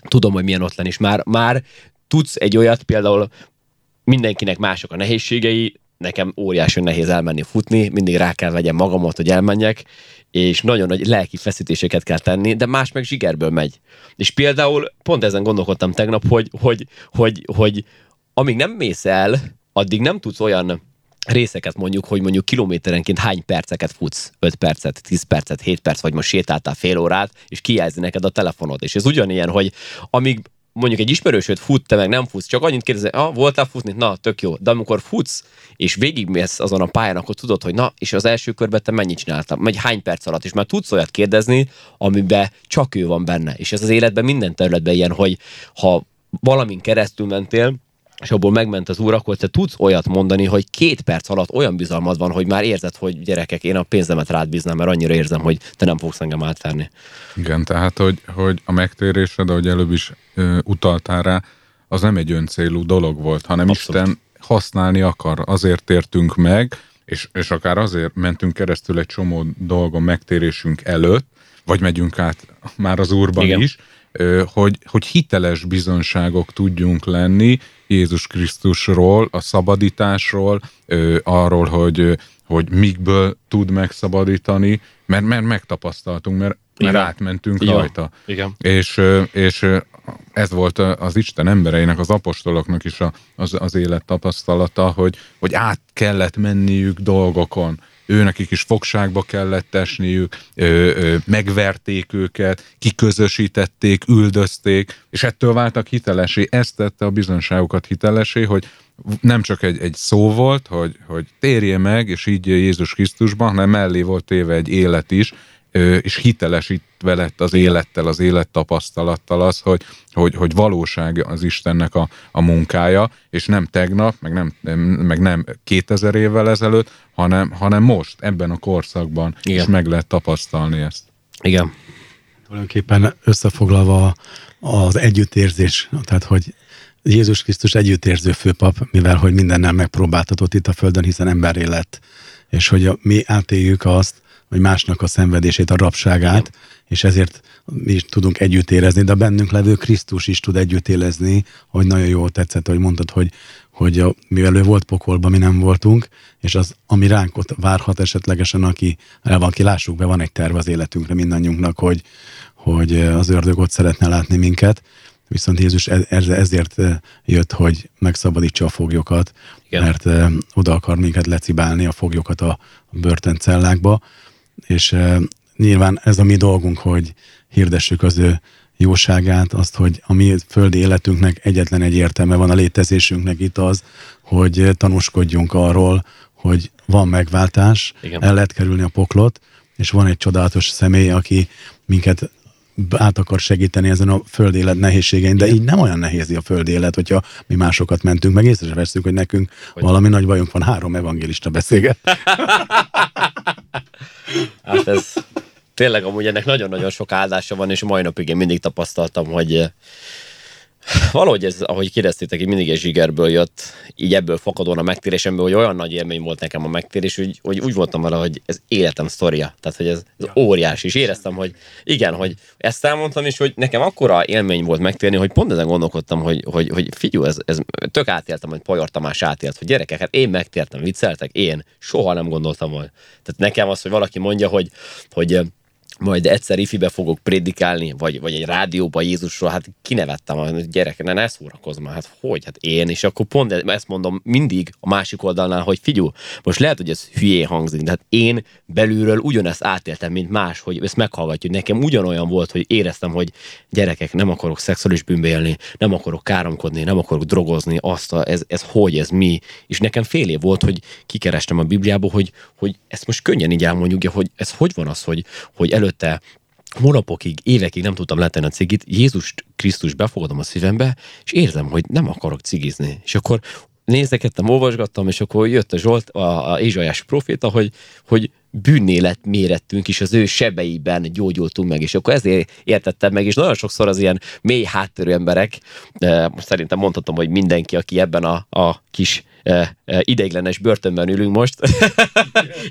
tudom, hogy milyen ott lenni, és már, már tudsz egy olyat, például mindenkinek mások a nehézségei, nekem óriási nehéz elmenni futni, mindig rá kell vegyem magamat, hogy elmenjek, és nagyon nagy lelki feszítéseket kell tenni, de más meg zsigerből megy. És például pont ezen gondolkodtam tegnap, hogy, hogy, hogy, hogy amíg nem mész el, addig nem tudsz olyan részeket mondjuk, hogy mondjuk kilométerenként hány perceket futsz, öt percet, tíz percet, hét perc, vagy most sétáltál fél órát, és kijelzi neked a telefonod. És ez ugyanilyen, hogy amíg mondjuk egy ismerősöd fut, te meg nem futsz, csak annyit kérdezel, ah, voltál futni? Na, tök jó. De amikor futsz, és végigmész azon a pályán, akkor tudod, hogy na, és az első körben te mennyit csináltam, vagy hány perc alatt, és már tudsz olyat kérdezni, amiben csak ő van benne. És ez az életben minden területben ilyen, hogy ha valamin keresztül mentél, és abból megment az Úr, akkor te tudsz olyat mondani, hogy két perc alatt olyan bizalmad van, hogy már érzed, hogy gyerekek, én a pénzemet rád bíznám, mert annyira érzem, hogy te nem fogsz engem átverni. Igen, tehát, hogy, hogy a megtérésre, de ahogy előbb is ö, utaltál rá, az nem egy öncélú dolog volt, hanem abszolút. Isten használni akar. Azért tértünk meg, és, és akár azért mentünk keresztül egy csomó dolgon megtérésünk előtt, vagy megyünk át már az Úrban igen. is, Hogy, hogy hiteles bizonságok tudjunk lenni Jézus Krisztusról, a szabadításról, arról, hogy, hogy mikből tud megszabadítani, mert, mert megtapasztaltunk, mert, mert átmentünk igen. rajta. Igen. És, és ez volt az Isten embereinek, az apostoloknak is az, az élet tapasztalata, hogy, hogy át kellett menniük dolgokon. Őnekik is fogságba kellett esniük, ö, ö, megverték őket, kiközösítették, üldözték, és ettől váltak hitelesé. Ezt tette a bizonságokat hitelesé, hogy nem csak egy, egy szó volt, hogy, hogy térje meg, és így Jézus Krisztusban, hanem mellé volt téve egy élet is, ö, és hitelesítve lett az élettel, az élettapasztalattal az, hogy, hogy, hogy valóság az Istennek a, a munkája, és nem tegnap, meg nem, meg nem kétezer évvel ezelőtt, Hanem, hanem most, ebben a korszakban igen. is meg lehet tapasztalni ezt. Igen. Tulajdonképpen összefoglalva az együttérzés, tehát hogy Jézus Krisztus együttérző főpap, mivel hogy mindennel megpróbáltatott itt a Földön, hiszen emberré lett, és hogy a, mi átéljük azt, hogy másnak a szenvedését, a rabságát, igen. és ezért mi is tudunk együtt érezni, de a bennünk levő Krisztus is tud együtt érezni, ahogy nagyon jól tetszett, hogy mondtad, hogy, hogy a, mivel ő volt pokolban, mi nem voltunk, és az, ami ránk ott várhat esetlegesen, aki, aki lássuk be, van egy terv az életünkre mindannyiunknak, hogy, hogy az ördög ott szeretne látni minket, viszont Jézus ezért jött, hogy megszabadítsa a foglyokat, igen. mert oda akar minket lecibálni a foglyokat a börtöncellákba, és nyilván ez a mi dolgunk, hogy hirdessük az ő jóságát, azt, hogy a mi földi életünknek egyetlen egy értelme van, a létezésünknek itt az, hogy tanúskodjunk arról, hogy van megváltás, igen. el lehet kerülni a poklot, és van egy csodálatos személy, aki minket át akar segíteni ezen a földi élet nehézségein, de igen. így nem olyan nehéz a földi élet, hogyha mi másokat mentünk, meg észre se veszünk, hogy nekünk hogy valami nem. nagy bajunk van, három evangélista beszélget. Hát ez tényleg amúgy ennek nagyon-nagyon sok áldása van, és mai napig én mindig tapasztaltam, hogy valahogy ez, ahogy kérdeztétek, így mindig egy zsigerből jött, így ebből fakadóan a megtérésemből, hogy olyan nagy élmény volt nekem a megtérés, hogy, hogy úgy voltam vele, hogy ez életem sztoria, tehát hogy ez, ez ja. óriási, és éreztem, hogy igen, hogy ezt elmondtam is, hogy nekem akkora élmény volt megtérni, hogy pont ezen gondolkodtam, hogy, hogy, hogy figyelj, ez, ez tök átéltem, hogy Pajor Tamás átélt, hogy gyerekek, hát én megtértem, vicceltek, én soha nem gondoltam volna. Tehát nekem az, hogy valaki mondja, hogy, hogy majd egyszer ifibe fogok prédikálni, vagy, vagy egy rádióba Jézusról, hát kinevettem a gyerek, ne, ne szórakozz már, hát hogy, hát én, és akkor pont ezt mondom mindig a másik oldalnál, hogy figyelj, most lehet, hogy ez hülyén hangzik, de hát én belülről ugyanezt átéltem, mint más, hogy ezt meghallgatjuk, nekem ugyanolyan volt, hogy éreztem, hogy gyerekek, nem akarok szexuális bűnbe élni, nem akarok káromkodni, nem akarok drogozni, azt, a, ez, ez hogy, ez mi, és nekem fél év volt, hogy kikerestem a Bibliából, hogy, hogy ezt most könnyen így elmondjuk, hogy ez hogy van az, hogy, hogy elő előtte hónapokig, évekig nem tudtam letenni a cigit, Jézus Krisztus befogadom a szívembe, és érzem, hogy nem akarok cigizni. És akkor nézegettem, olvasgattam, és akkor jött a Zsolt, a, a Ézsajás proféta, hogy, hogy bűnélet mérettünk is az ő sebeiben gyógyultunk meg, és akkor ezért értettem meg, és nagyon sokszor az ilyen mély háttérű emberek, most szerintem mondhatom, hogy mindenki, aki ebben a, a kis ideiglenes börtönben ülünk most,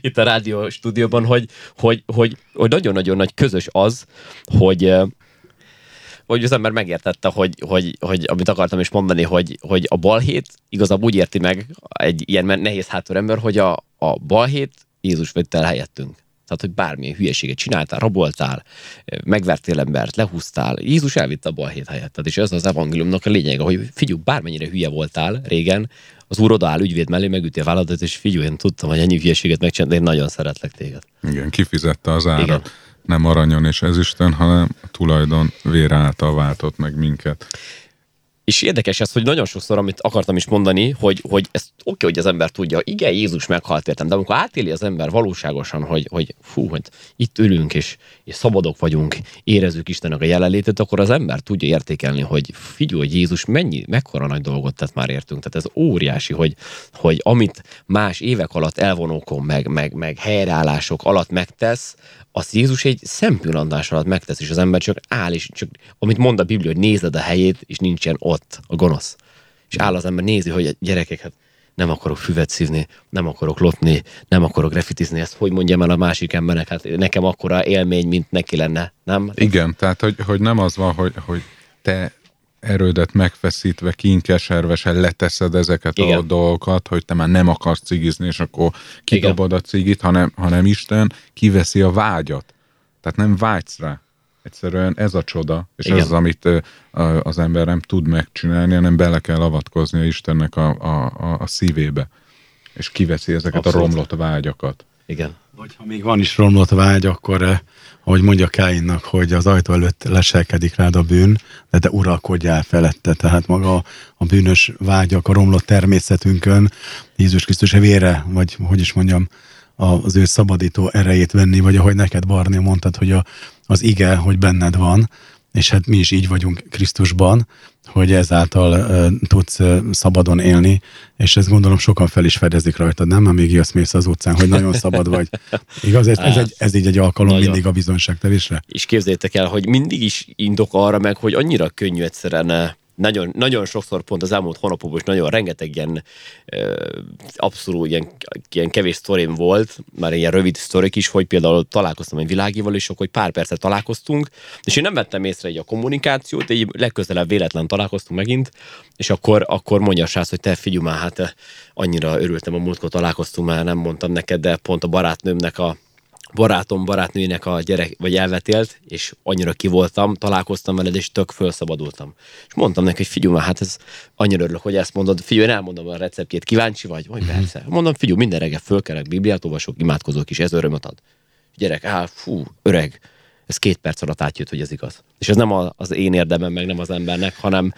itt a rádió stúdióban, hogy, hogy, hogy, hogy nagyon-nagyon nagy közös az, hogy hogy az ember megértette, hogy, hogy, hogy amit akartam is mondani, hogy, hogy a balhét igazából úgy érti meg egy ilyen nehéz hátterű ember, hogy a, a balhét Jézus vett el helyettünk. Tehát, hogy bármilyen hülyeséget csináltál, raboltál, megvertél embert, lehúztál. Jézus elvitte a balhét helyetted, és ez az evangéliumnak a lényege, hogy figyelj, bármennyire hülye voltál régen, az Úr odaáll ügyvéd mellé, megüti a válladat, és figyelj, én tudtam, hogy ennyi hülyeséget megcsináltál, én nagyon szeretlek téged. Igen, kifizette az árat. Igen. Nem aranyon és ezüstön, hanem a tulajdon vér által váltott meg minket. És érdekes ez, hogy nagyon sokszor, amit akartam is mondani, hogy, hogy ezt oké, okay, hogy az ember tudja, igen, Jézus meghalt értem, de amikor átéli az ember valóságosan, hogy, hogy fú, hogy itt ülünk, és, és szabadok vagyunk, érezzük Istennek a jelenlétét, akkor az ember tudja értékelni, hogy figyelj, hogy Jézus mennyi, mekkora nagy dolgot tett már értünk. Tehát ez óriási, hogy, hogy amit más évek alatt elvonókon, meg, meg, meg helyreállások alatt megtesz, azt Jézus egy szempillantás alatt megtesz, és az ember csak áll, és csak, amit mond a Biblia, hogy nézed a helyét, és nincsen ott a gonosz. És áll az ember, nézi, hogy gyerekek, hát nem akarok füvet szívni, nem akarok lopni, nem akarok grafitizni, ezt hogy mondjam el a másik embernek, hát nekem akkora élmény, mint neki lenne, nem? Igen, tehát, hogy, hogy nem az van, hogy, hogy te erődet megfeszítve, kinkeservesen leteszed ezeket igen. a dolgokat, hogy te már nem akarsz cigizni, és akkor kidobod a cigit, hanem, hanem Isten kiveszi a vágyat. Tehát nem vágysz rá. Egyszerűen ez a csoda, és igen. ez az, amit az ember nem tud megcsinálni, hanem bele kell avatkoznia Istennek a, a, a szívébe, és kiveszi ezeket abszolút. A romlott vágyakat. Igen. Vagy ha még van is romlott vágy, akkor, ahogy mondja Káinnak, hogy az ajtó előtt leselkedik rád a bűn, de te uralkodjál felette. Tehát maga a bűnös vágyak, a romlott természetünkön Jézus Krisztus vére, vagy hogy is mondjam, az ő szabadító erejét venni, vagy ahogy neked, Barni, mondtad, hogy a, az ige, hogy benned van, és hát mi is így vagyunk Krisztusban, hogy ezáltal e, tudsz e, szabadon élni, és ezt gondolom sokan fel is fedezik rajtad, nem? Amíg jössz mész az utcán, hogy nagyon szabad vagy. Igaz? Ez, ez, egy, ez így egy alkalom nagyon. Mindig a bizonyságtevésre. És képzeljétek el, hogy mindig is indok arra meg, hogy annyira könnyű egyszerűen Nagyon, nagyon sokszor pont az elmúlt hónapokban is nagyon rengeteg ilyen ö, abszolút ilyen, ilyen kevés sztorim volt, már ilyen rövid sztorik is, hogy például találkoztam egy világival, és akkor pár percre találkoztunk, és én nem vettem észre egy a kommunikációt, így legközelebb véletlen találkoztunk megint, és akkor, akkor mondja a srác, hogy te figyelj már, hát annyira örültem, a múltkor találkoztunk már, nem mondtam neked, de pont a barátnőmnek a barátom, barátnőjének a gyerek, vagy elvetélt, és annyira kivoltam, találkoztam veled, és tök felszabadultam. És mondtam neki, hogy figyelj már, hát ez annyira örülök, hogy ezt mondod, figyelj, én elmondom a receptjét, kíváncsi vagy? Vagy persze. Mondom, figyelj, minden reggel fölkelek, Bibliát olvasok, imádkozok, és ez örömet ad. Gyerek, áh, fú, öreg, ez két perc alatt átjött, hogy ez igaz. És ez nem az én érdemem, meg nem az embernek, hanem...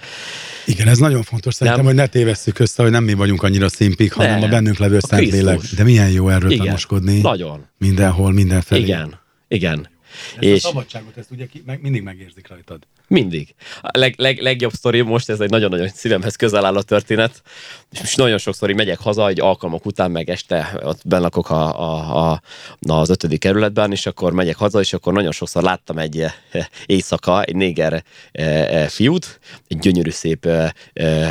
Igen, ez nagyon fontos szerintem, nem, hogy ne tévesszük össze, hogy nem mi vagyunk annyira szimpik, hanem nem, a bennünk levő a Szentlélek. Krisztus. De milyen jó erről tanúskodni. Nagyon. Mindenhol, mindenfelé. Igen, igen. Ezt és a szabadságot, ezt ugye ki, meg, mindig megérzik rajtad. Mindig. A leg, leg, legjobb sztori most, ez egy nagyon-nagyon szívemhez közel álló történet, és nagyon sokszor így megyek haza egy alkalmak után, meg este ott benn lakok a, a, a, az ötödik kerületben, és akkor megyek haza, és akkor nagyon sokszor láttam egy éjszaka, egy néger e, e, fiút, egy gyönyörű szép e,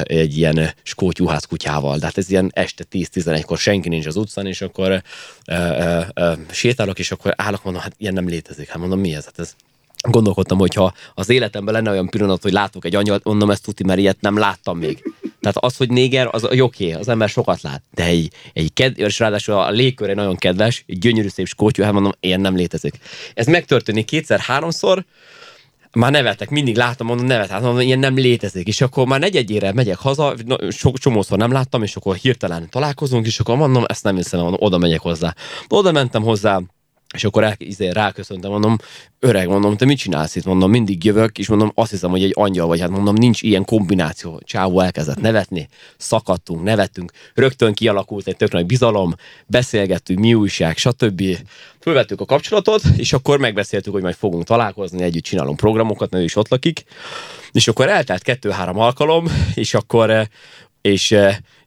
egy ilyen skót juhász kutyával. De hát ez ilyen este tíz-tizenegykor senki nincs az utcán, és akkor e, e, e, sétálok, és akkor állok, mondom, hát ilyen nem létezik. Hát mondom, mi ez? Hát ez? Gondolkodtam, hogy ha az életemben lenne olyan pillanat, hogy látok egy angyalt, mondom, ezt tuti, mert ilyet nem láttam még. Tehát az, hogy néger, az oké, az ember sokat lát. De egy, egy kedves, és ráadásul a légköre nagyon kedves, egy gyönyörű szép skótyú, hát mondom, ilyen nem létezik. Ez megtörténik kétszer-háromszor, már nevetek, mindig láttam, mondom, nevet, hát mondom, ilyen nem létezik. És akkor már negyedjére megyek haza, sok csomószor nem láttam, és akkor hirtelen találkozunk, és akkor mondom, ezt nem hiszem, mondom, oda megyek hozzá. Oda mentem hozzá, és akkor rá, izé, ráköszöntem, mondom, öreg, mondom, te mit csinálsz itt, mondom, mindig jövök, és mondom, azt hiszem, hogy egy angyal vagy, hát mondom, nincs ilyen kombináció. Csávó elkezdett nevetni, szakadtunk, nevettünk, rögtön kialakult egy tök nagy bizalom, beszélgettünk, mi újság, stb. Fölvettük a kapcsolatot, és akkor megbeszéltük, hogy majd fogunk találkozni, együtt csinálunk programokat, mert ő is ott lakik, és akkor eltelt kettő-három alkalom, és akkor... és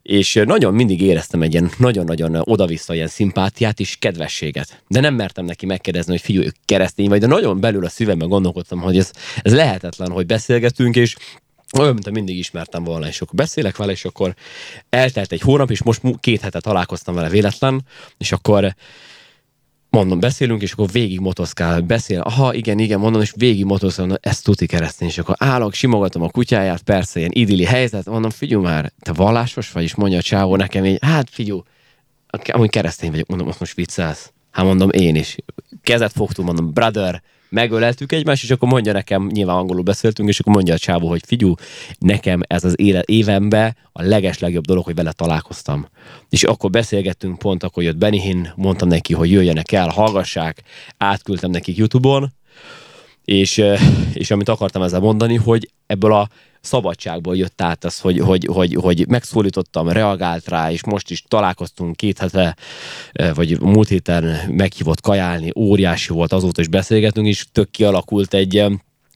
és nagyon mindig éreztem egy ilyen nagyon-nagyon oda-vissza ilyen szimpátiát és kedvességet. De nem mertem neki megkérdezni, hogy figyelj, keresztény vagy, de nagyon belül a szívemben gondolkodtam, hogy ez, ez lehetetlen, hogy beszélgetünk, és olyan, mint mindig ismertem volna, és akkor beszélek vele, és akkor eltelt egy hónap, és most két hete találkoztam vele véletlen, és akkor mondom, beszélünk, és akkor végig motoszkál, beszél, aha, igen, igen, mondom, és végig motoszkál, ez tuti keresztény, és akkor állok, simogatom a kutyáját, persze, ilyen idilli helyzet, mondom, figyelj már, te vallásos vagy, és mondja a csávó nekem így, hát figyelj, amúgy keresztény vagyok, mondom, azt most viccelsz, hát mondom, én is, kezet fogtunk, mondom, brother, megöleltük egymást, és akkor mondja nekem, nyilván angolul beszéltünk, és akkor mondja a csávó, hogy figyú, nekem ez az éle, évemben a legeslegjobb dolog, hogy vele találkoztam. És akkor beszélgettünk pont, akkor jött Benny Hinn, mondtam neki, hogy jöjjenek el, hallgassák, átküldtem nekik YouTube-on, és, és amit akartam ezzel mondani, hogy ebből a szabadságból jött át az, hogy, hogy, hogy, hogy megszólítottam, reagált rá, és most is találkoztunk két hete, vagy múlt héten meghívott kajálni, óriási volt, azóta is beszélgetünk, és tök kialakult egy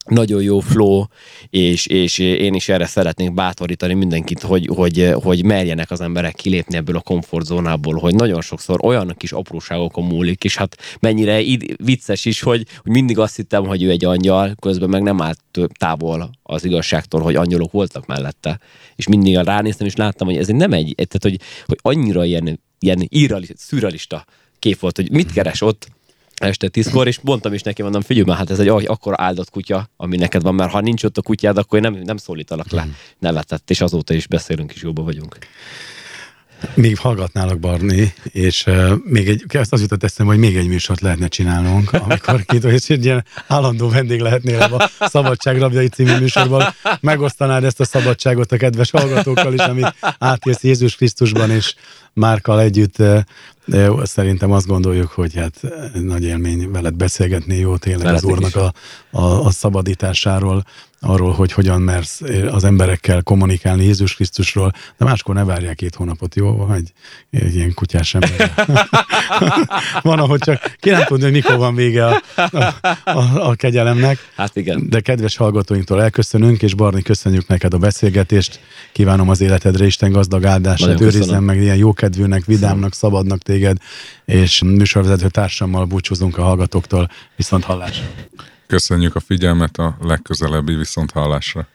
nagyon jó flow, és, és én is erre szeretnék bátorítani mindenkit, hogy, hogy, hogy merjenek az emberek kilépni ebből a komfortzónából, hogy nagyon sokszor olyan kis apróságokon múlik, és hát mennyire vicces is, hogy, hogy mindig azt hittem, hogy ő egy angyal, közben meg nem állt távol az igazságtól, hogy angyalok voltak mellette. És mindig ránéztem, és láttam, hogy ez nem egy, tehát hogy, hogy annyira ilyen, ilyen szürrealista kép volt, hogy mit keres ott, este tízkor, és mondtam is neki, mondom, figyelj már, hát ez egy akkora áldott kutya, ami neked van, mert ha nincs ott a kutyád, akkor én nem, nem szólítalak le. Nevetett, és azóta is beszélünk, és jobban vagyunk. Még hallgatnálak, Barni, és uh, még egy, azt jutott eszembe, hogy még egy műsort lehetne csinálnunk, amikor két, és egy ilyen állandó vendég lehetnél a Szabadság Rabjai című műsorban, megosztanád ezt a szabadságot a kedves hallgatókkal is, amit átélsz Jézus Krisztusban, és Márkkal együtt. De szerintem azt gondoljuk, hogy hát nagy élmény veled beszélgetni, jó tényleg az Úrnak a, a, a szabadításáról, arról, hogy hogyan mersz az emberekkel kommunikálni Jézus Krisztusról, de máskor ne várják két hónapot, jó? Egy, egy ilyen kutyás ember. Van, ahogy csak ki nem tudni, hogy mikor van vége a, a, a, a kegyelemnek. Hát igen. De kedves hallgatóinktól elköszönünk, és Barni, köszönjük neked a beszélgetést, kívánom az életedre Isten gazdag áldását, őrizzen meg ilyen jókedvűnek, vidámnak, szabadnak téged, és műsorvezető társammal búcsúzunk a hallgatóktól. Viszont hallásra! Köszönjük a figyelmet, a legközelebbi viszonthallásra.